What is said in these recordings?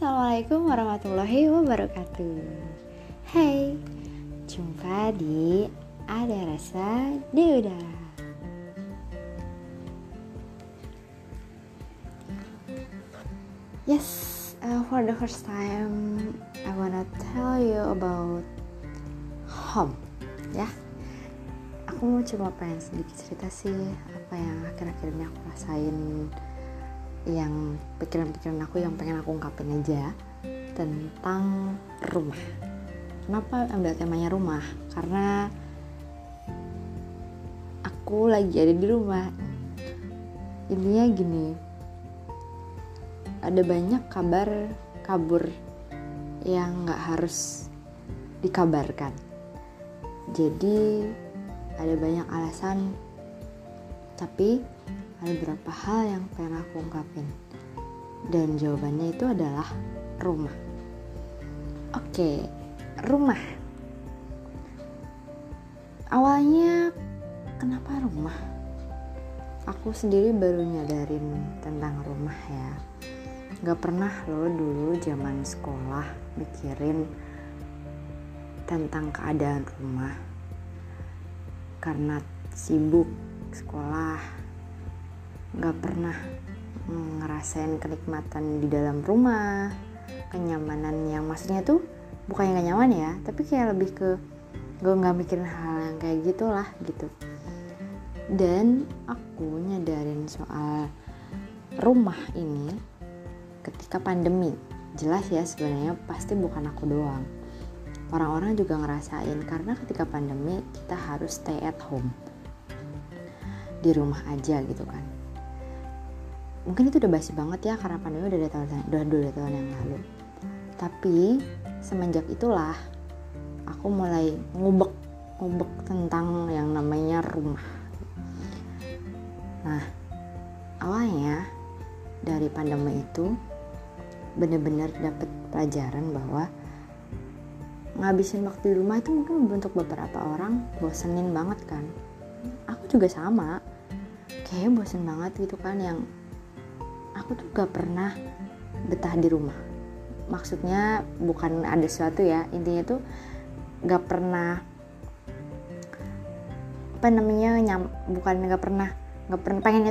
Assalamualaikum warahmatullahi wabarakatuh. Hai, jumpa di Ada Rasa di Udara. Yes, for the first time I wanna tell you about home. Ya, aku cuma pengen sedikit cerita sih apa yang akhir-akhir ini aku rasain, yang pikiran-pikiran aku yang pengen aku ungkapin aja tentang rumah. Kenapa ambil temanya rumah? Karena aku lagi ada di rumah. Intinya gini, ada banyak kabar kabur yang gak harus dikabarkan. Jadi ada banyak alasan, tapi ada beberapa hal yang pengen aku ungkapin, dan jawabannya itu adalah rumah. Oke, rumah. Awalnya kenapa rumah? Aku sendiri baru nyadarin tentang rumah ya. Gak pernah loh dulu zaman sekolah mikirin tentang keadaan rumah, karena sibuk sekolah gak pernah ngerasain kenikmatan di dalam rumah, kenyamanan yang maksudnya tuh bukannya gak nyaman ya, tapi kayak lebih ke gue gak mikirin hal yang kayak gitulah gitu. Dan aku nyadarin soal rumah ini ketika pandemi. Jelas ya, sebenarnya pasti bukan aku doang, orang-orang juga ngerasain, karena ketika pandemi kita harus stay at home, di rumah aja gitu kan. Mungkin itu udah basi banget ya, karena pandemi udah dua tahun yang lalu. Tapi semenjak itulah aku mulai ngubek tentang yang namanya rumah. Nah, awalnya dari pandemi itu bener-bener dapet pelajaran bahwa ngabisin waktu di rumah itu mungkin untuk beberapa orang bosenin banget kan. Aku juga sama, kayaknya bosen banget gitu kan, yang aku tuh gak pernah betah di rumah. Maksudnya bukan ada sesuatu ya, intinya tuh gak pernah pengennya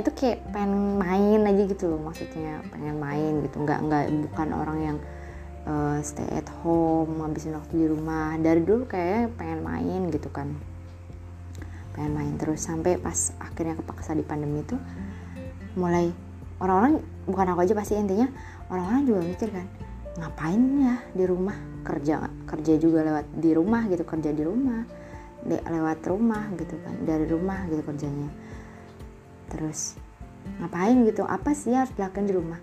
tuh kayak pengen main aja gitu loh, maksudnya pengen main gitu. Gak bukan orang yang stay at home ngabisin waktu di rumah. Dari dulu kayaknya pengen main gitu kan, pengen main terus, sampai pas akhirnya kepaksa di pandemi itu mulai orang-orang, bukan aku aja pasti, intinya orang-orang juga mikir kan, ngapain ya di rumah, kerja juga lewat di rumah gitu, kerja di rumah, lewat rumah gitu kan, dari rumah gitu kerjanya. Terus ngapain gitu, apa sih harus dilakukan di rumah?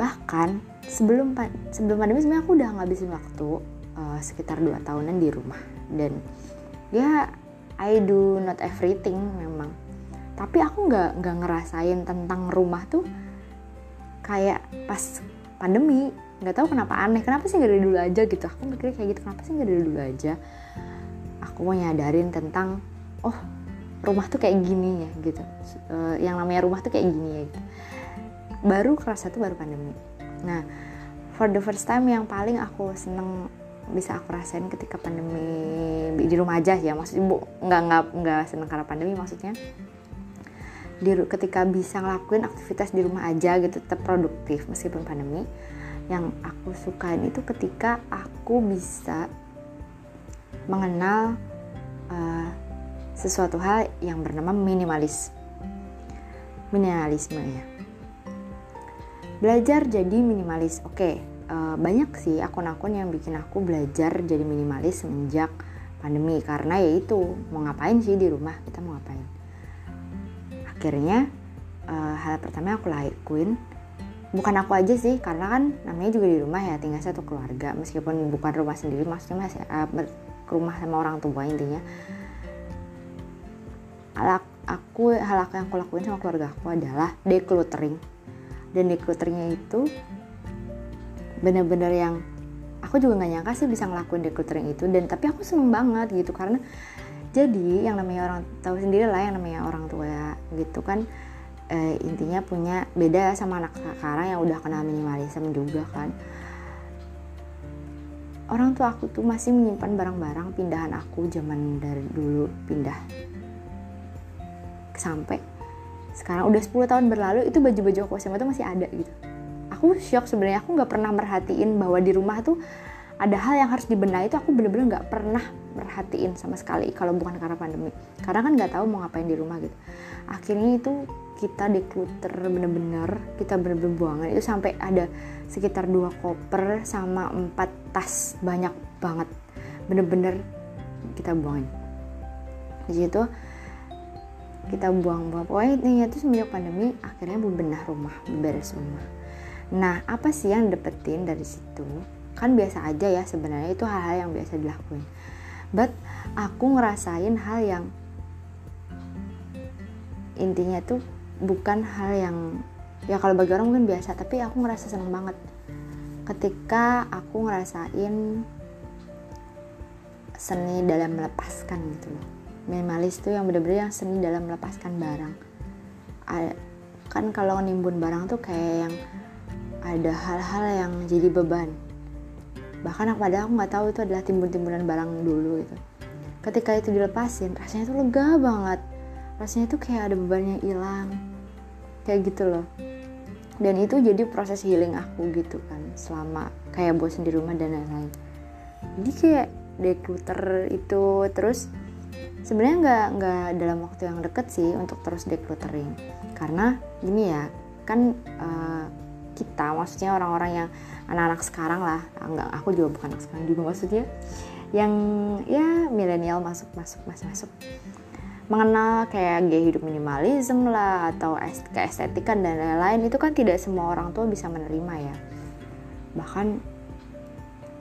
Bahkan sebelum pandemi sebenarnya aku udah ngabisin waktu sekitar 2 tahunan di rumah, dan ya I do not everything memang, tapi aku nggak ngerasain tentang rumah tuh kayak pas pandemi. Nggak tahu kenapa, aneh, kenapa sih nggak dari dulu aja gitu. Aku mikirnya kayak gitu, kenapa sih nggak dari dulu aja aku mau nyadarin tentang oh rumah tuh kayak gini ya gitu, yang namanya rumah tuh kayak gini ya gitu. Baru kerasa tuh baru pandemi. Nah, for the first time yang paling aku seneng bisa aku rasain ketika pandemi di rumah aja ya, maksudnya nggak seneng karena pandemi, maksudnya ketika bisa ngelakuin aktivitas di rumah aja gitu, tetap produktif meskipun pandemi. Yang aku sukain itu ketika aku bisa mengenal sesuatu hal yang bernama minimalisme ya, belajar jadi minimalis. Oke, banyak sih akun-akun yang bikin aku belajar jadi minimalis semenjak pandemi, karena ya itu, mau ngapain sih di rumah, kita mau ngapain. Akhirnya hal pertama yang aku lakuin, bukan aku aja sih, karena kan namanya juga di rumah ya, tinggal satu keluarga, meskipun bukan rumah sendiri, maksudnya masih rumah sama orang tua intinya. Hal yang aku lakuin sama keluarga aku adalah decluttering, dan declutteringnya itu benar-benar yang aku juga nggak nyangka sih bisa ngelakuin decluttering itu, dan tapi aku seneng banget gitu. Karena jadi yang namanya orang tahu sendiri lah, yang namanya orang tua ya, gitu kan, intinya punya, beda sama anak sekarang yang udah kena minimalisme juga kan. Orang tua aku tuh masih menyimpan barang-barang pindahan aku zaman dari dulu pindah, sampai sekarang udah 10 tahun berlalu, itu baju-baju aku SMA tuh masih ada gitu. Aku shock sebenarnya, aku nggak pernah merhatiin bahwa di rumah tuh ada hal yang harus dibenahi, itu aku bener-bener nggak pernah merhatiin sama sekali kalau bukan karena pandemi. Karena kan nggak tahu mau ngapain di rumah gitu. Akhirnya itu kita declutter bener-bener, kita bener-bener buangan itu sampai ada sekitar 2 koper sama 4 tas, banyak banget, bener-bener kita buangin. Jadi itu kita buang-buang, pokoknya intinya tuh semenjak pandemi akhirnya bebenah rumah, beres rumah. Nah, apa sih yang dapetin dari situ? Kan biasa aja ya sebenarnya, itu hal-hal yang biasa dilakuin, but aku ngerasain hal yang intinya tuh bukan hal yang, ya kalau bagi orang mungkin biasa, tapi aku ngerasa seneng banget ketika aku ngerasain seni dalam melepaskan gitu loh. Minimalis tuh yang bener-bener yang seni dalam melepaskan barang. Kan kalau nimbun barang tuh kayak yang ada hal-hal yang jadi beban. Bahkan padahal aku gak tahu itu adalah timbun-timbunan barang dulu gitu. Ketika itu dilepasin, rasanya tuh lega banget. Rasanya tuh kayak ada bebannya hilang, kayak gitu loh. Dan itu jadi proses healing aku gitu kan, selama kayak bosan di rumah dan lain-lain. Jadi kayak declutter itu terus. Sebenarnya nggak dalam waktu yang deket sih untuk terus decluttering, karena gini ya kan, kita maksudnya orang-orang yang anak-anak sekarang lah, enggak, aku juga bukan anak sekarang juga, maksudnya yang ya milenial masuk mengenal kayak gaya hidup minimalisme lah atau keestetikan dan lain-lain, itu kan tidak semua orang tua bisa menerima ya. Bahkan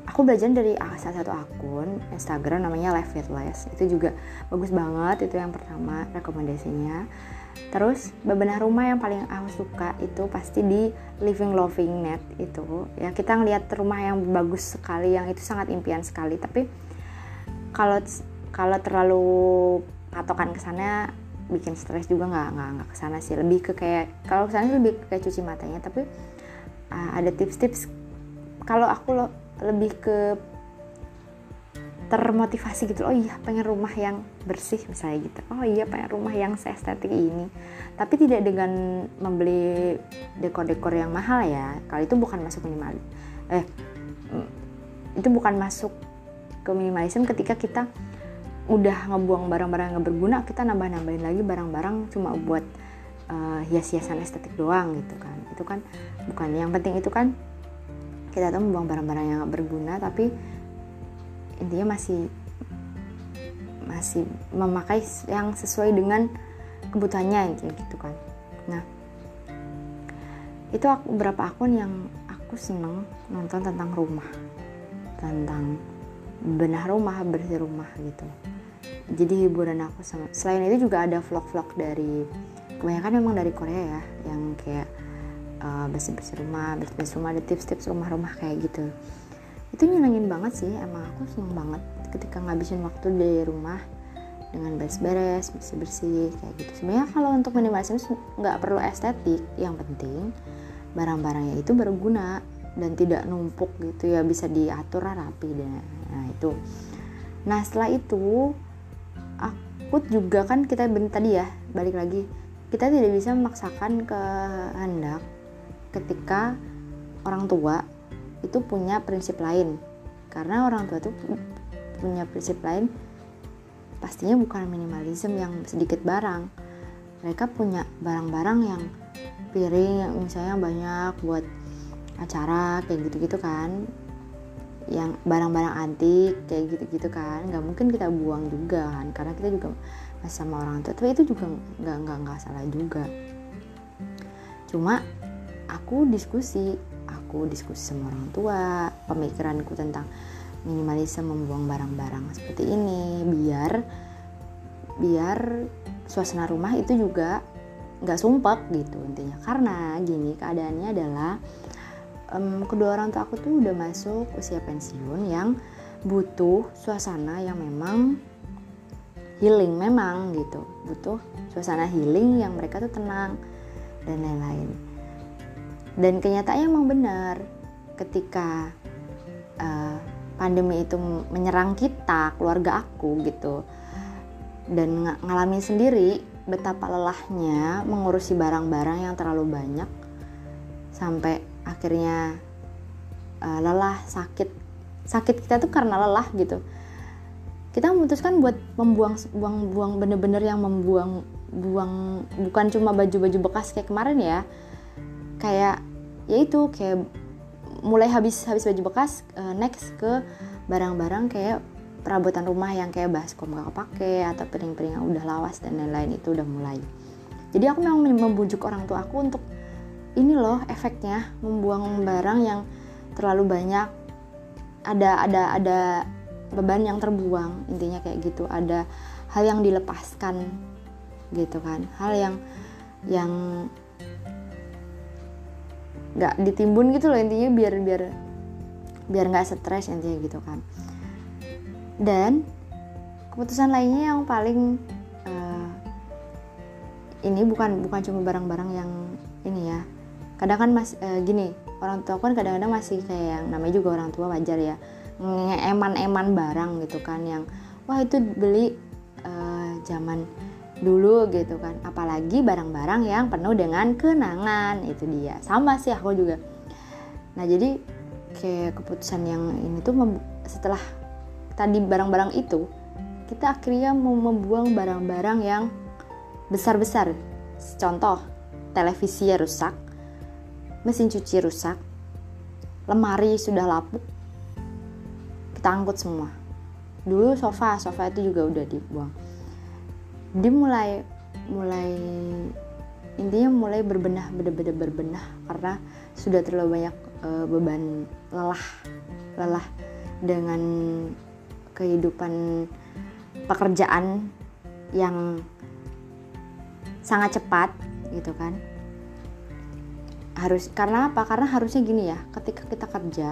aku belajar dari salah satu akun Instagram namanya Life with Less. Itu juga bagus banget, itu yang pertama rekomendasinya. Terus bebenah rumah yang paling aku suka itu pasti di Living Loving Net itu. Ya kita ngelihat rumah yang bagus sekali, yang itu sangat impian sekali. Tapi kalau terlalu patokan kesana bikin stres juga, nggak kesana sih. Lebih ke kayak kalau kesana lebih ke kayak cuci matanya. Tapi ada tips-tips kalau aku lebih ke termotivasi gitu, oh iya pengen rumah yang bersih misalnya gitu, oh iya pengen rumah yang seestetik ini, tapi tidak dengan membeli dekor-dekor yang mahal ya. Kalau itu bukan masuk minimalis, itu bukan masuk ke minimalisme ketika kita udah ngebuang barang-barang yang berguna, kita nambah-nambahin lagi barang-barang cuma buat hias-hiasan estetik doang gitu kan. Itu kan bukan yang penting, itu kan kita tuh membuang barang-barang yang gak berguna, tapi intinya masih memakai yang sesuai dengan kebutuhannya intinya gitu kan. Nah, itu aku beberapa akun yang aku seneng nonton tentang rumah, tentang benah rumah, bersih rumah gitu. Jadi hiburan aku sama. Selain itu juga ada vlog-vlog dari, kebanyakan memang dari Korea ya, yang kayak bersih rumah, ada tips-tips rumah-rumah kayak gitu. Itu nyenengin banget sih, emang aku seneng banget ketika ngabisin waktu di rumah dengan beres-beres, bersih-bersih kayak gitu. Sebenarnya kalau untuk minimalisme nggak perlu estetik, yang penting barang-barangnya itu berguna dan tidak numpuk gitu ya, bisa diatur rapi dan nah itu. Nah setelah itu aku juga kan kita tadi ya balik lagi, kita tidak bisa memaksakan kehendak ketika orang tua itu punya prinsip lain, karena orang tua itu punya prinsip lain pastinya bukan minimalisme yang sedikit barang. Mereka punya barang-barang yang piring yang misalnya banyak buat acara kayak gitu-gitu kan, yang barang-barang antik kayak gitu-gitu kan, nggak mungkin kita buang juga kan, karena kita juga masih sama orang tua. Tapi itu juga nggak salah juga, cuma aku diskusi sama orang tua pemikiranku tentang minimalisme, membuang barang-barang seperti ini biar suasana rumah itu juga nggak sumpek gitu intinya. Karena gini keadaannya adalah kedua orang tua aku tuh udah masuk usia pensiun yang butuh suasana yang memang healing, memang gitu butuh suasana healing yang mereka tuh tenang. dan lain-lain. Dan kenyataannya memang benar, ketika pandemi itu menyerang kita, keluarga aku gitu, dan ngalamin sendiri betapa lelahnya mengurusi barang-barang yang terlalu banyak sampai akhirnya lelah, sakit kita tuh karena lelah gitu. Kita memutuskan buat membuang bener-bener yang membuang, bukan cuma baju-baju bekas kayak kemarin ya, kayak yaitu kayak mulai habis baju bekas, next ke barang-barang kayak perabotan rumah yang kayak baskom gak kepake atau piring-piring yang udah lawas dan lain-lain, itu udah mulai. Jadi aku memang membujuk orang tua aku untuk ini loh efeknya membuang barang yang terlalu banyak, ada beban yang terbuang, intinya kayak gitu, ada hal yang dilepaskan gitu kan, hal yang nggak ditimbun gitu loh, intinya biar nggak stres intinya gitu kan. Dan keputusan lainnya yang paling ini bukan cuma barang-barang yang ini ya, kadang kan masih gini, orang tua kan kadang-kadang masih kayak yang namanya juga orang tua wajar ya, ngeeman-eman barang gitu kan, yang wah itu beli zaman dulu gitu kan, apalagi barang-barang yang penuh dengan kenangan, itu dia. Sama sih aku juga. Nah jadi kayak keputusan yang ini tuh setelah tadi barang-barang itu, kita akhirnya mau membuang barang-barang yang besar-besar. Contoh, televisi ya rusak, mesin cuci rusak, lemari sudah lapuk, kita angkut semua. Dulu sofa itu juga udah dibuang. Dia mulai berbenah, bener-bener berbenah, karena sudah terlalu banyak beban, lelah dengan kehidupan pekerjaan yang sangat cepat gitu kan. Karena harusnya gini ya, ketika kita kerja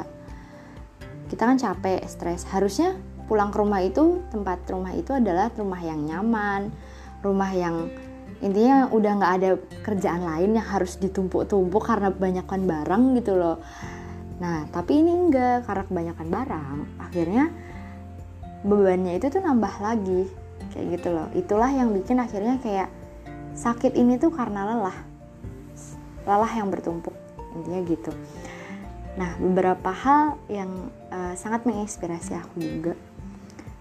kita kan capek, stres, harusnya pulang ke rumah itu, tempat rumah itu adalah rumah yang nyaman, rumah yang intinya udah gak ada kerjaan lain yang harus ditumpuk-tumpuk karena kebanyakan barang gitu loh. Nah tapi ini enggak, karena kebanyakan barang akhirnya bebannya itu tuh nambah lagi kayak gitu loh. Itulah yang bikin akhirnya kayak sakit ini tuh karena lelah yang bertumpuk, intinya gitu. Nah beberapa hal yang sangat menginspirasi aku juga.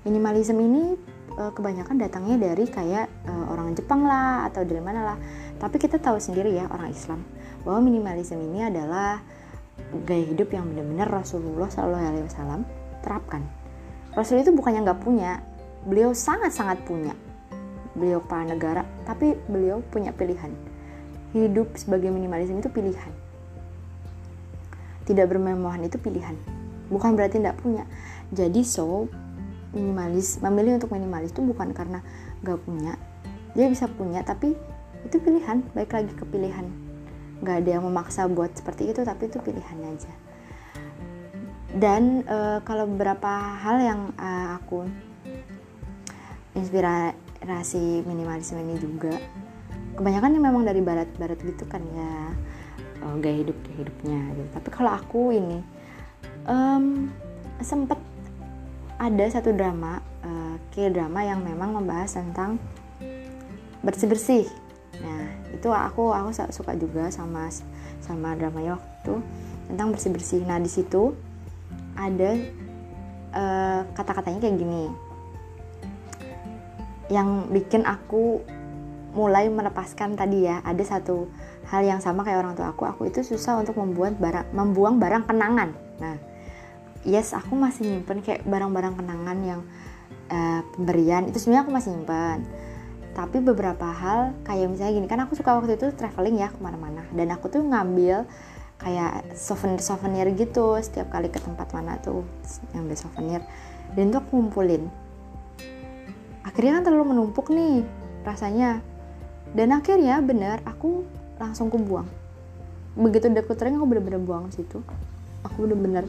Minimalisme ini kebanyakan datangnya dari kayak orang Jepang lah atau dari mana lah. Tapi kita tahu sendiri ya orang Islam bahwa minimalisme ini adalah gaya hidup yang benar-benar Rasulullah SAW terapkan. Rasul itu bukannya nggak punya, beliau sangat-sangat punya. Beliau kepala negara, tapi beliau punya pilihan. Hidup sebagai minimalisme itu pilihan. Tidak bermemohan itu pilihan. Bukan berarti tidak punya. Jadi memilih untuk minimalis itu bukan karena gak punya. Dia bisa punya, tapi itu pilihan. Baik lagi ke pilihan. Gak ada yang memaksa buat seperti itu, tapi itu pilihan aja. Dan kalau beberapa hal yang aku inspirasi minimalisme ini juga, kebanyakan memang dari barat-barat gitu kan ya, gaya hidupnya gitu. Tapi kalau aku ini sempet ada satu drama, K-drama yang memang membahas tentang bersih-bersih. Nah itu aku suka juga sama dramanya waktu itu tentang bersih-bersih. Nah di situ ada kata-katanya kayak gini, yang bikin aku mulai melepaskan tadi ya. Ada satu hal yang sama kayak orang tua aku itu susah untuk membuang barang kenangan. Nah yes, aku masih nyimpen kayak barang-barang kenangan yang pemberian itu, sebenarnya aku masih nyimpen. Tapi beberapa hal kayak misalnya gini, kan aku suka waktu itu traveling ya kemana-mana, dan aku tuh ngambil kayak souvenir gitu setiap kali ke tempat mana tuh ngambil souvenir, dan tuh aku kumpulin. Akhirnya kan terlalu menumpuk nih rasanya, dan akhirnya bener aku langsung ku buang. Begitu udah kering aku bener-bener buang situ. Aku bener-bener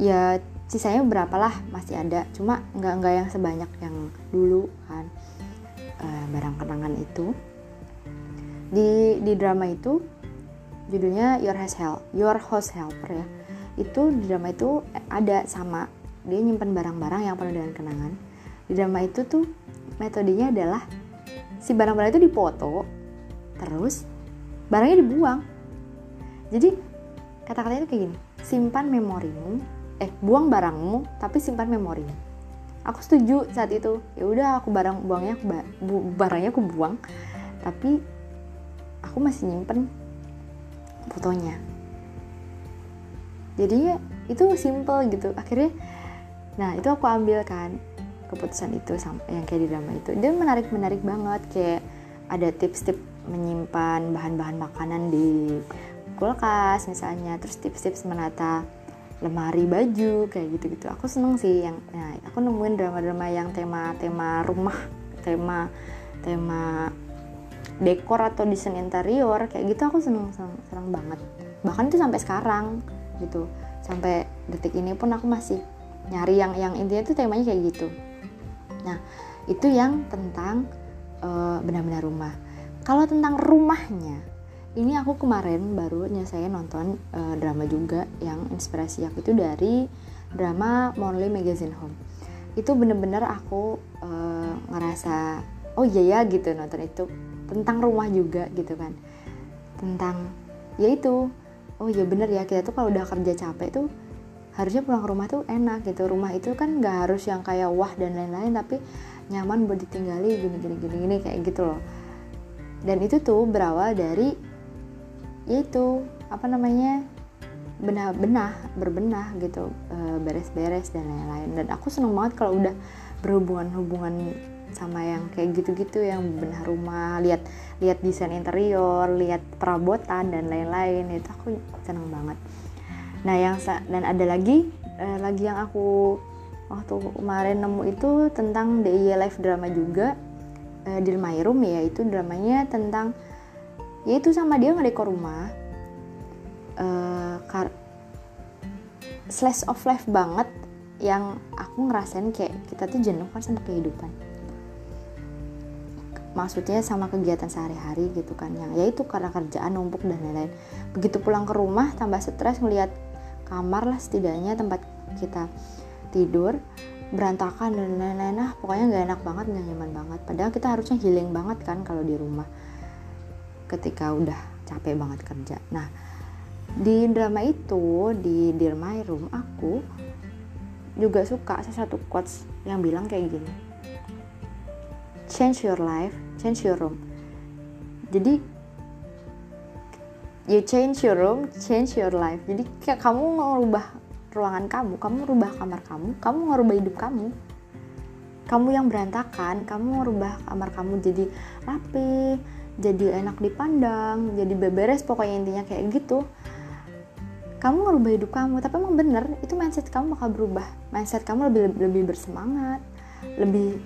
ya, sisanya berapalah masih ada, cuma nggak yang sebanyak yang dulu kan, barang kenangan itu. di drama itu judulnya Your Host Helper ya. Itu di drama itu ada sama dia nyimpen barang-barang yang penuh dengan kenangan. Di drama itu tuh metodenya adalah si barang-barang itu dipoto, terus barangnya dibuang. Jadi kata-katanya itu kayak gini, simpan memorimu, buang barangmu tapi simpan memorimu. Aku setuju saat itu. Ya udah, aku barangnya aku buang, tapi aku masih nyimpen fotonya. Jadi itu simple gitu. Akhirnya, nah itu aku ambil kan keputusan itu yang kayak di drama itu. Dan menarik banget, kayak ada tips-tips menyimpan bahan-bahan makanan di kulkas misalnya, terus tips-tips menata lemari baju kayak gitu-gitu. Aku seneng sih yang, nah aku nemuin drama-drama yang tema rumah, tema dekor atau desain interior kayak gitu. Aku seneng banget. Bahkan itu sampai sekarang gitu, sampai detik ini pun aku masih nyari yang intinya tuh temanya kayak gitu. Nah itu yang tentang benda-benda rumah. Kalau tentang rumahnya, ini aku kemarin baru nyelesain nonton drama juga yang inspirasi aku itu dari drama Monthly Magazine Home. Itu bener-bener aku ngerasa oh iya ya gitu nonton itu, tentang rumah juga gitu kan. Tentang yaitu oh iya bener ya, kita tuh kalau udah kerja capek tuh harusnya pulang ke rumah tuh enak gitu. Rumah itu kan gak harus yang kayak wah dan lain-lain, tapi nyaman buat ditinggali gini kayak gitu loh. Dan itu tuh berawal dari yaitu berbenah gitu, beres-beres dan lain-lain. Dan aku seneng banget kalau udah berhubungan sama yang kayak gitu-gitu, yang benah rumah, lihat desain interior, lihat perabotan dan lain-lain. Itu aku seneng banget. Nah dan ada lagi yang aku waktu kemarin nemu itu tentang DIY live drama juga, Dear My Room ya. Itu dramanya tentang yaitu sama dia ngedekor rumah, slice of life banget, yang aku ngerasain kayak kita tuh jenuh kan sama kehidupan, maksudnya sama kegiatan sehari-hari gitu kan, yang yaitu karena kerjaan numpuk dan lain-lain. Begitu pulang ke rumah tambah stres ngelihat kamar lah setidaknya tempat kita tidur berantakan dan lain-lain. Nah pokoknya gak enak banget, gak nyaman banget, padahal kita harusnya healing banget kan kalau di rumah ketika udah capek banget kerja. Nah di drama itu, di Dear My Room, aku juga suka salah satu quotes yang bilang kayak gini, change your life, change your room. Jadi you change your room, change your life. Jadi kayak kamu ngerubah ruangan kamu ngerubah kamar kamu ngerubah hidup kamu yang berantakan, kamu ngerubah kamar kamu jadi rapi, jadi enak dipandang, jadi beberes, pokoknya intinya kayak gitu. Kamu ngerubah hidup kamu, tapi emang bener itu mindset kamu bakal berubah. Mindset kamu lebih bersemangat, lebih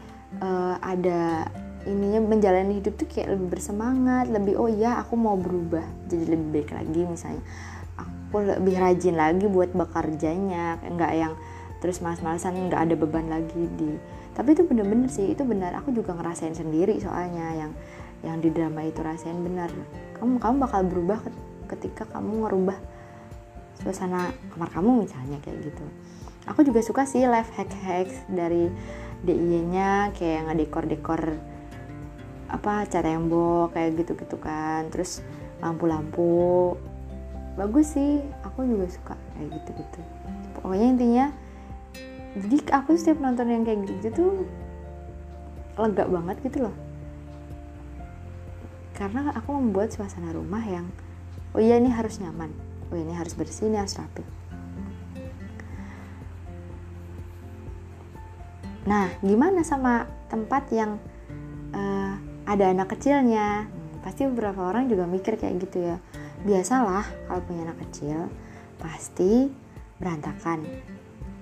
ada ininya, menjalani hidup tuh kayak lebih bersemangat, lebih oh iya aku mau berubah jadi lebih baik lagi misalnya. Aku lebih rajin lagi buat bekerjanya, nggak yang terus malas-malasan, nggak ada beban lagi di. Tapi itu bener-bener sih, itu benar. Aku juga ngerasain sendiri soalnya yang di drama itu rasain benar. Kamu bakal berubah ketika kamu ngerubah suasana kamar kamu misalnya kayak gitu. Aku juga suka sih life hack dari DIY-nya, kayak ngedekor-dekor cat tembok kayak gitu-gitu kan. Terus lampu-lampu bagus sih, aku juga suka kayak gitu-gitu. Pokoknya intinya jadi aku setiap nonton yang kayak gitu tuh lega banget gitu loh. Karena aku membuat suasana rumah yang oh iya ini harus nyaman, oh ini harus bersih, ini harus rapi. Nah gimana sama tempat yang ada anak kecilnya? Pasti beberapa orang juga mikir kayak gitu ya. Biasalah kalau punya anak kecil pasti berantakan.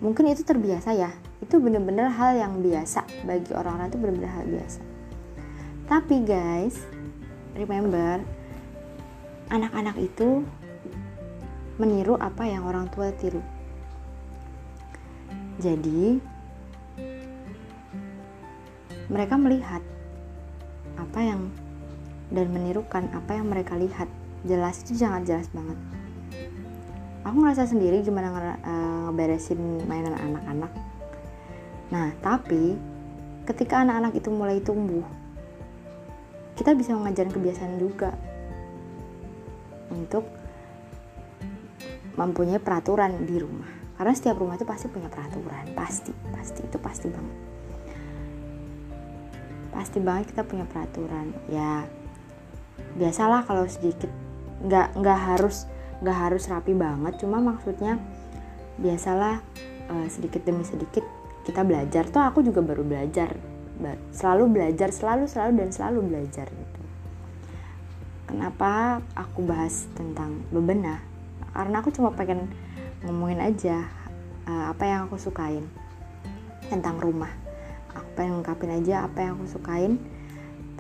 Mungkin itu terbiasa ya, itu bener-bener hal yang biasa bagi orang-orang, itu bener-bener hal biasa. Tapi guys, remember, anak-anak itu meniru apa yang orang tua tiru. Jadi mereka melihat apa yang dan menirukan apa yang mereka lihat. Jelas, itu sangat jelas banget. Aku ngerasa sendiri gimana ngeberesin mainan anak-anak. Nah, tapi ketika anak-anak itu mulai tumbuh, kita bisa mengajarkan kebiasaan juga untuk mempunyai peraturan di rumah. Karena setiap rumah itu pasti punya peraturan, pasti itu pasti banget. Pasti banget kita punya peraturan. Ya, biasalah kalau sedikit, nggak harus rapi banget, cuma maksudnya biasalah sedikit demi sedikit kita belajar. Toh aku juga baru belajar, selalu belajar gitu. Kenapa aku bahas tentang bebenah? Karena aku cuma pengen ngomongin aja apa yang aku sukain tentang rumah. Aku pengen ngungkapin aja apa yang aku sukain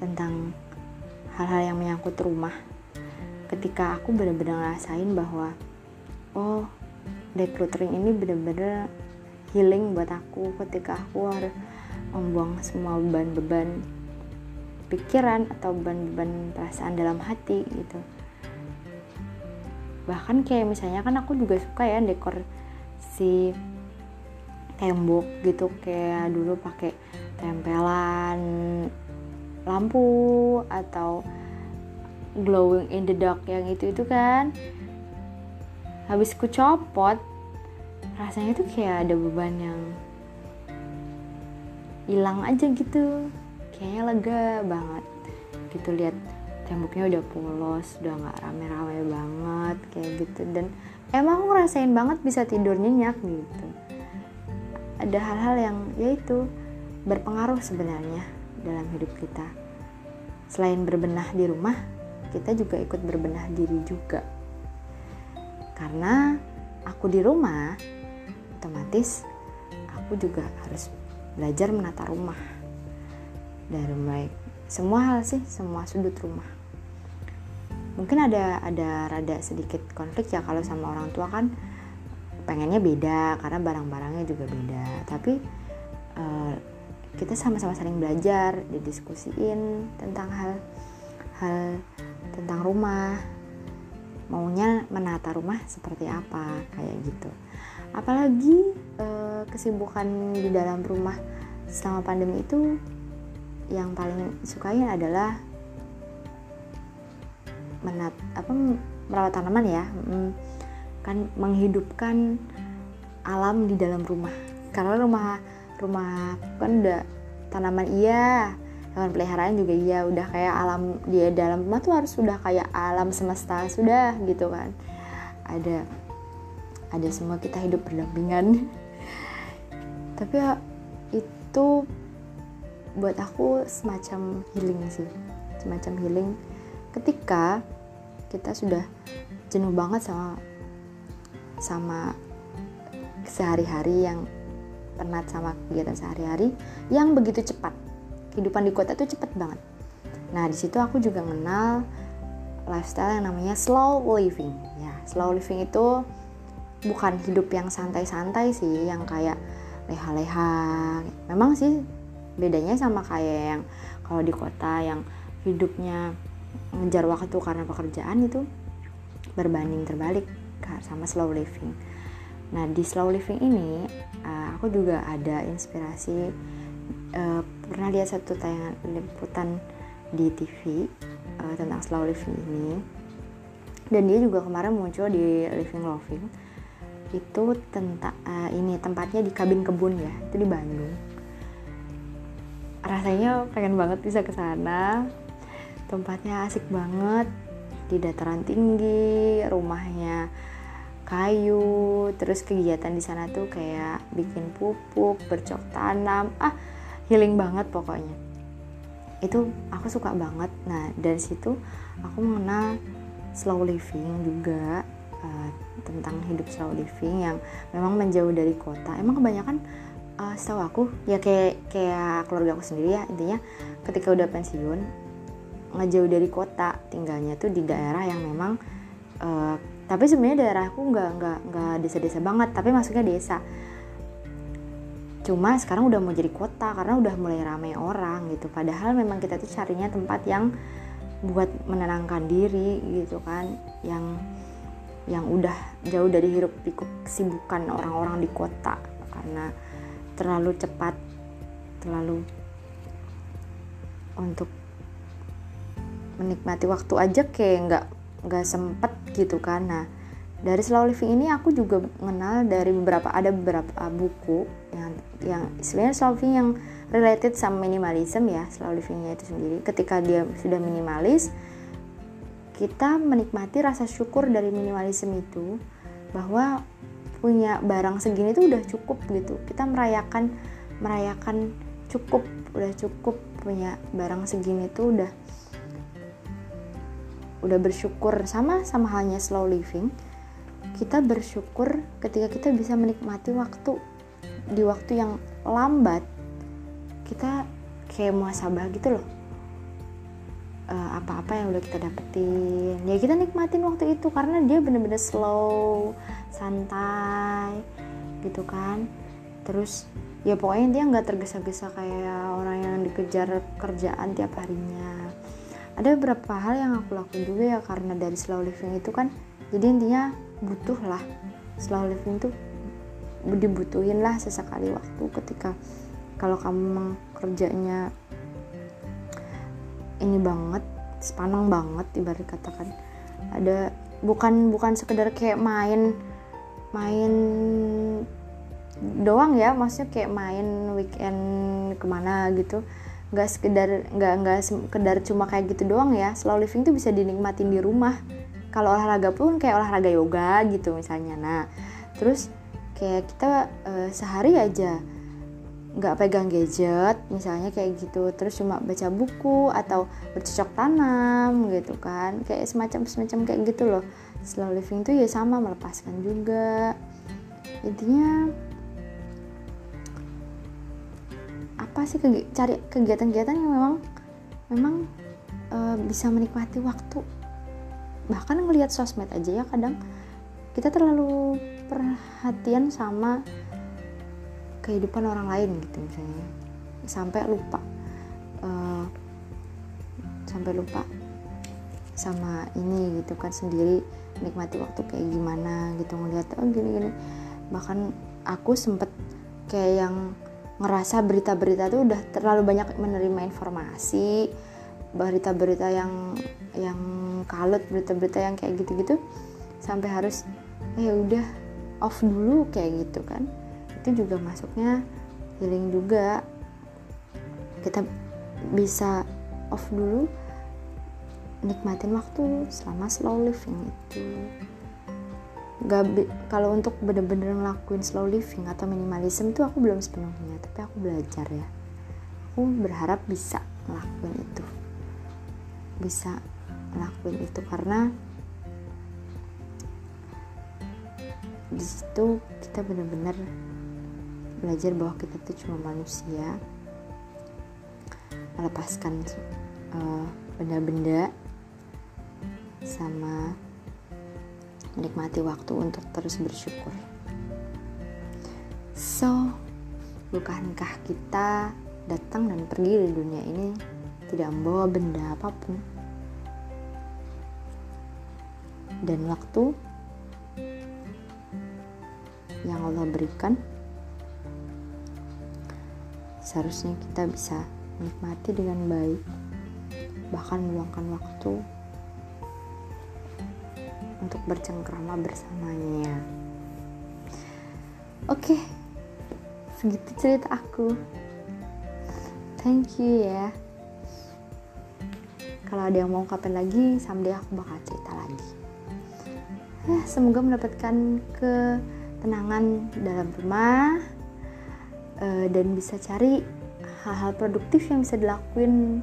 tentang hal-hal yang menyangkut rumah. Ketika aku benar-benar ngerasain bahwa oh, decluttering ini benar-benar healing buat aku, ketika aku harus membuang semua beban-beban pikiran atau beban-beban perasaan dalam hati gitu. Bahkan kayak misalnya kan aku juga suka ya dekor si tembok gitu, kayak dulu pakai tempelan lampu atau glowing in the dark yang itu kan. Habis ku copot, rasanya tuh kayak ada beban yang hilang aja gitu, kayaknya lega banget gitu. Lihat temboknya udah polos, udah nggak rame-rame banget kayak gitu, dan emang aku ngerasain banget bisa tidur nyenyak gitu. Ada hal-hal yang yaitu berpengaruh sebenarnya dalam hidup kita. Selain berbenah di rumah, kita juga ikut berbenah diri juga. Karena aku di rumah, otomatis aku juga harus belajar menata rumah dari mulai semua hal sih, semua sudut rumah. Mungkin ada rada sedikit konflik ya kalau sama orang tua, kan pengennya beda karena barang-barangnya juga beda. Tapi kita sama-sama saling belajar, didiskusiin tentang hal tentang rumah, maunya menata rumah seperti apa kayak gitu. Apalagi kesibukan di dalam rumah selama pandemi itu yang paling sukain adalah merawat tanaman ya, kan menghidupkan alam di dalam rumah. Karena rumah kan udah tanaman iya, hewan peliharaan juga iya, udah kayak alam dia dalam rumah tuh harus sudah kayak alam semesta sudah gitu kan. Ada semua, kita hidup berdampingan. Tapi itu buat aku semacam healing sih, semacam healing ketika kita sudah jenuh banget sama sehari-hari, yang penat sama kegiatan sehari-hari yang begitu cepat. Kehidupan di kota tuh cepet banget. Nah, di situ aku juga kenal lifestyle yang namanya slow living. Ya, slow living itu bukan hidup yang santai-santai sih, yang kayak leha-leha. Memang sih bedanya sama kayak yang kalau di kota yang hidupnya ngejar waktu karena pekerjaan, itu berbanding terbalik sama slow living. Nah, di slow living ini aku juga ada inspirasi. Pernah lihat satu tayangan liputan di TV tentang slow living ini, dan dia juga kemarin muncul di Living Loving itu tentang ini tempatnya di Kabin Kebun ya, itu di Bandung. Rasanya pengen banget bisa ke sana, tempatnya asik banget, di dataran tinggi, rumahnya kayu, terus kegiatan di sana tuh kayak bikin pupuk, bercocok tanam, healing banget pokoknya. Itu aku suka banget. Nah, dari situ aku mengenal slow living juga, tentang hidup slow living yang memang menjauh dari kota. Emang kebanyakan setahu aku ya kayak keluarga aku sendiri ya, intinya ketika udah pensiun ngejauh dari kota, tinggalnya tuh di daerah yang memang tapi sebenarnya daerahku nggak desa-desa banget, tapi masuknya desa. Cuma sekarang udah mau jadi kota karena udah mulai ramai orang gitu. Padahal memang kita tuh carinya tempat yang buat menenangkan diri gitu kan, yang udah jauh dari hiruk pikuk kesibukan orang-orang di kota karena terlalu cepat, terlalu untuk menikmati waktu aja kayak nggak sempet gitu kan. Nah, dari slow living ini aku juga mengenal dari beberapa buku yang sebenarnya slow living yang related sama minimalism ya, slow livingnya itu sendiri. Ketika dia sudah minimalis, kita menikmati rasa syukur dari minimalisme itu, bahwa punya barang segini tuh udah cukup gitu. Kita merayakan cukup, udah cukup punya barang segini tuh udah bersyukur. Sama halnya slow living, kita bersyukur ketika kita bisa menikmati waktu di waktu yang lambat. Kita kayak muasabah gitu loh, apa-apa yang udah kita dapetin ya kita nikmatin waktu itu karena dia bener-bener slow, santai gitu kan. Terus ya pokoknya dia gak tergesa-gesa kayak orang yang dikejar kerjaan tiap harinya. Ada beberapa hal yang aku lakuin juga ya karena dari slow living itu kan, jadi intinya butuh lah, slow living tuh dibutuhin lah sesekali waktu ketika kalau kamu kerjanya ini banget, sepanang banget ibarat katakan. Ada bukan sekedar kayak main doang ya, maksudnya kayak main weekend kemana gitu. Nggak sekedar cuma kayak gitu doang ya. Slow living tuh bisa dinikmatin di rumah. Kalau olahraga pun kayak olahraga yoga gitu misalnya. Nah, terus kayak kita sehari aja nggak pegang gadget misalnya kayak gitu, terus cuma baca buku atau bercocok tanam gitu kan, kayak semacam kayak gitu loh. Slow living tuh ya sama, melepaskan juga. Intinya apa sih, cari kegiatan-kegiatan yang memang bisa menikmati waktu. Bahkan ngelihat sosmed aja ya, kadang kita terlalu perhatian sama kehidupan orang lain gitu misalnya, sampai lupa sama ini gitu kan, sendiri menikmati waktu kayak gimana gitu, ngelihat oh gini. Bahkan aku sempet kayak yang ngerasa berita-berita tuh udah terlalu banyak menerima informasi, berita-berita yang kalut, berita-berita yang kayak gitu-gitu, sampai harus ya udah off dulu kayak gitu kan. Itu juga masuknya healing juga. Kita bisa off dulu, nikmatin waktu selama slow living itu. Kalau untuk bener-bener ngelakuin slow living atau minimalism tuh aku belum sepenuhnya, tapi aku belajar ya. Aku berharap bisa ngelakuin itu. Karena di situ kita bener-bener belajar bahwa kita tuh cuma manusia, melepaskan benda-benda sama menikmati waktu untuk terus bersyukur. So, bukankah kita datang dan pergi dari dunia ini tidak membawa benda apapun? Dan waktu yang Allah berikan seharusnya kita bisa menikmati dengan baik, bahkan meluangkan waktu untuk bercengkrama bersamanya. Oke, segitu cerita aku. Thank you ya. Kalau ada yang mau ungkapin lagi, someday aku bakal cerita lagi. Semoga mendapatkan ketenangan dalam rumah, dan bisa cari hal-hal produktif yang bisa dilakuin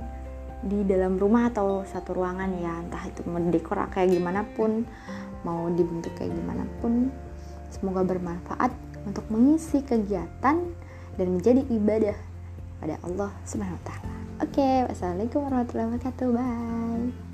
di dalam rumah atau satu ruangan ya, entah itu mendekor kayak gimana pun, mau dibentuk kayak gimana pun. Semoga bermanfaat untuk mengisi kegiatan dan menjadi ibadah pada Allah Subhanahu wa taala. Oke, wassalamualaikum warahmatullahi wabarakatuh. Bye.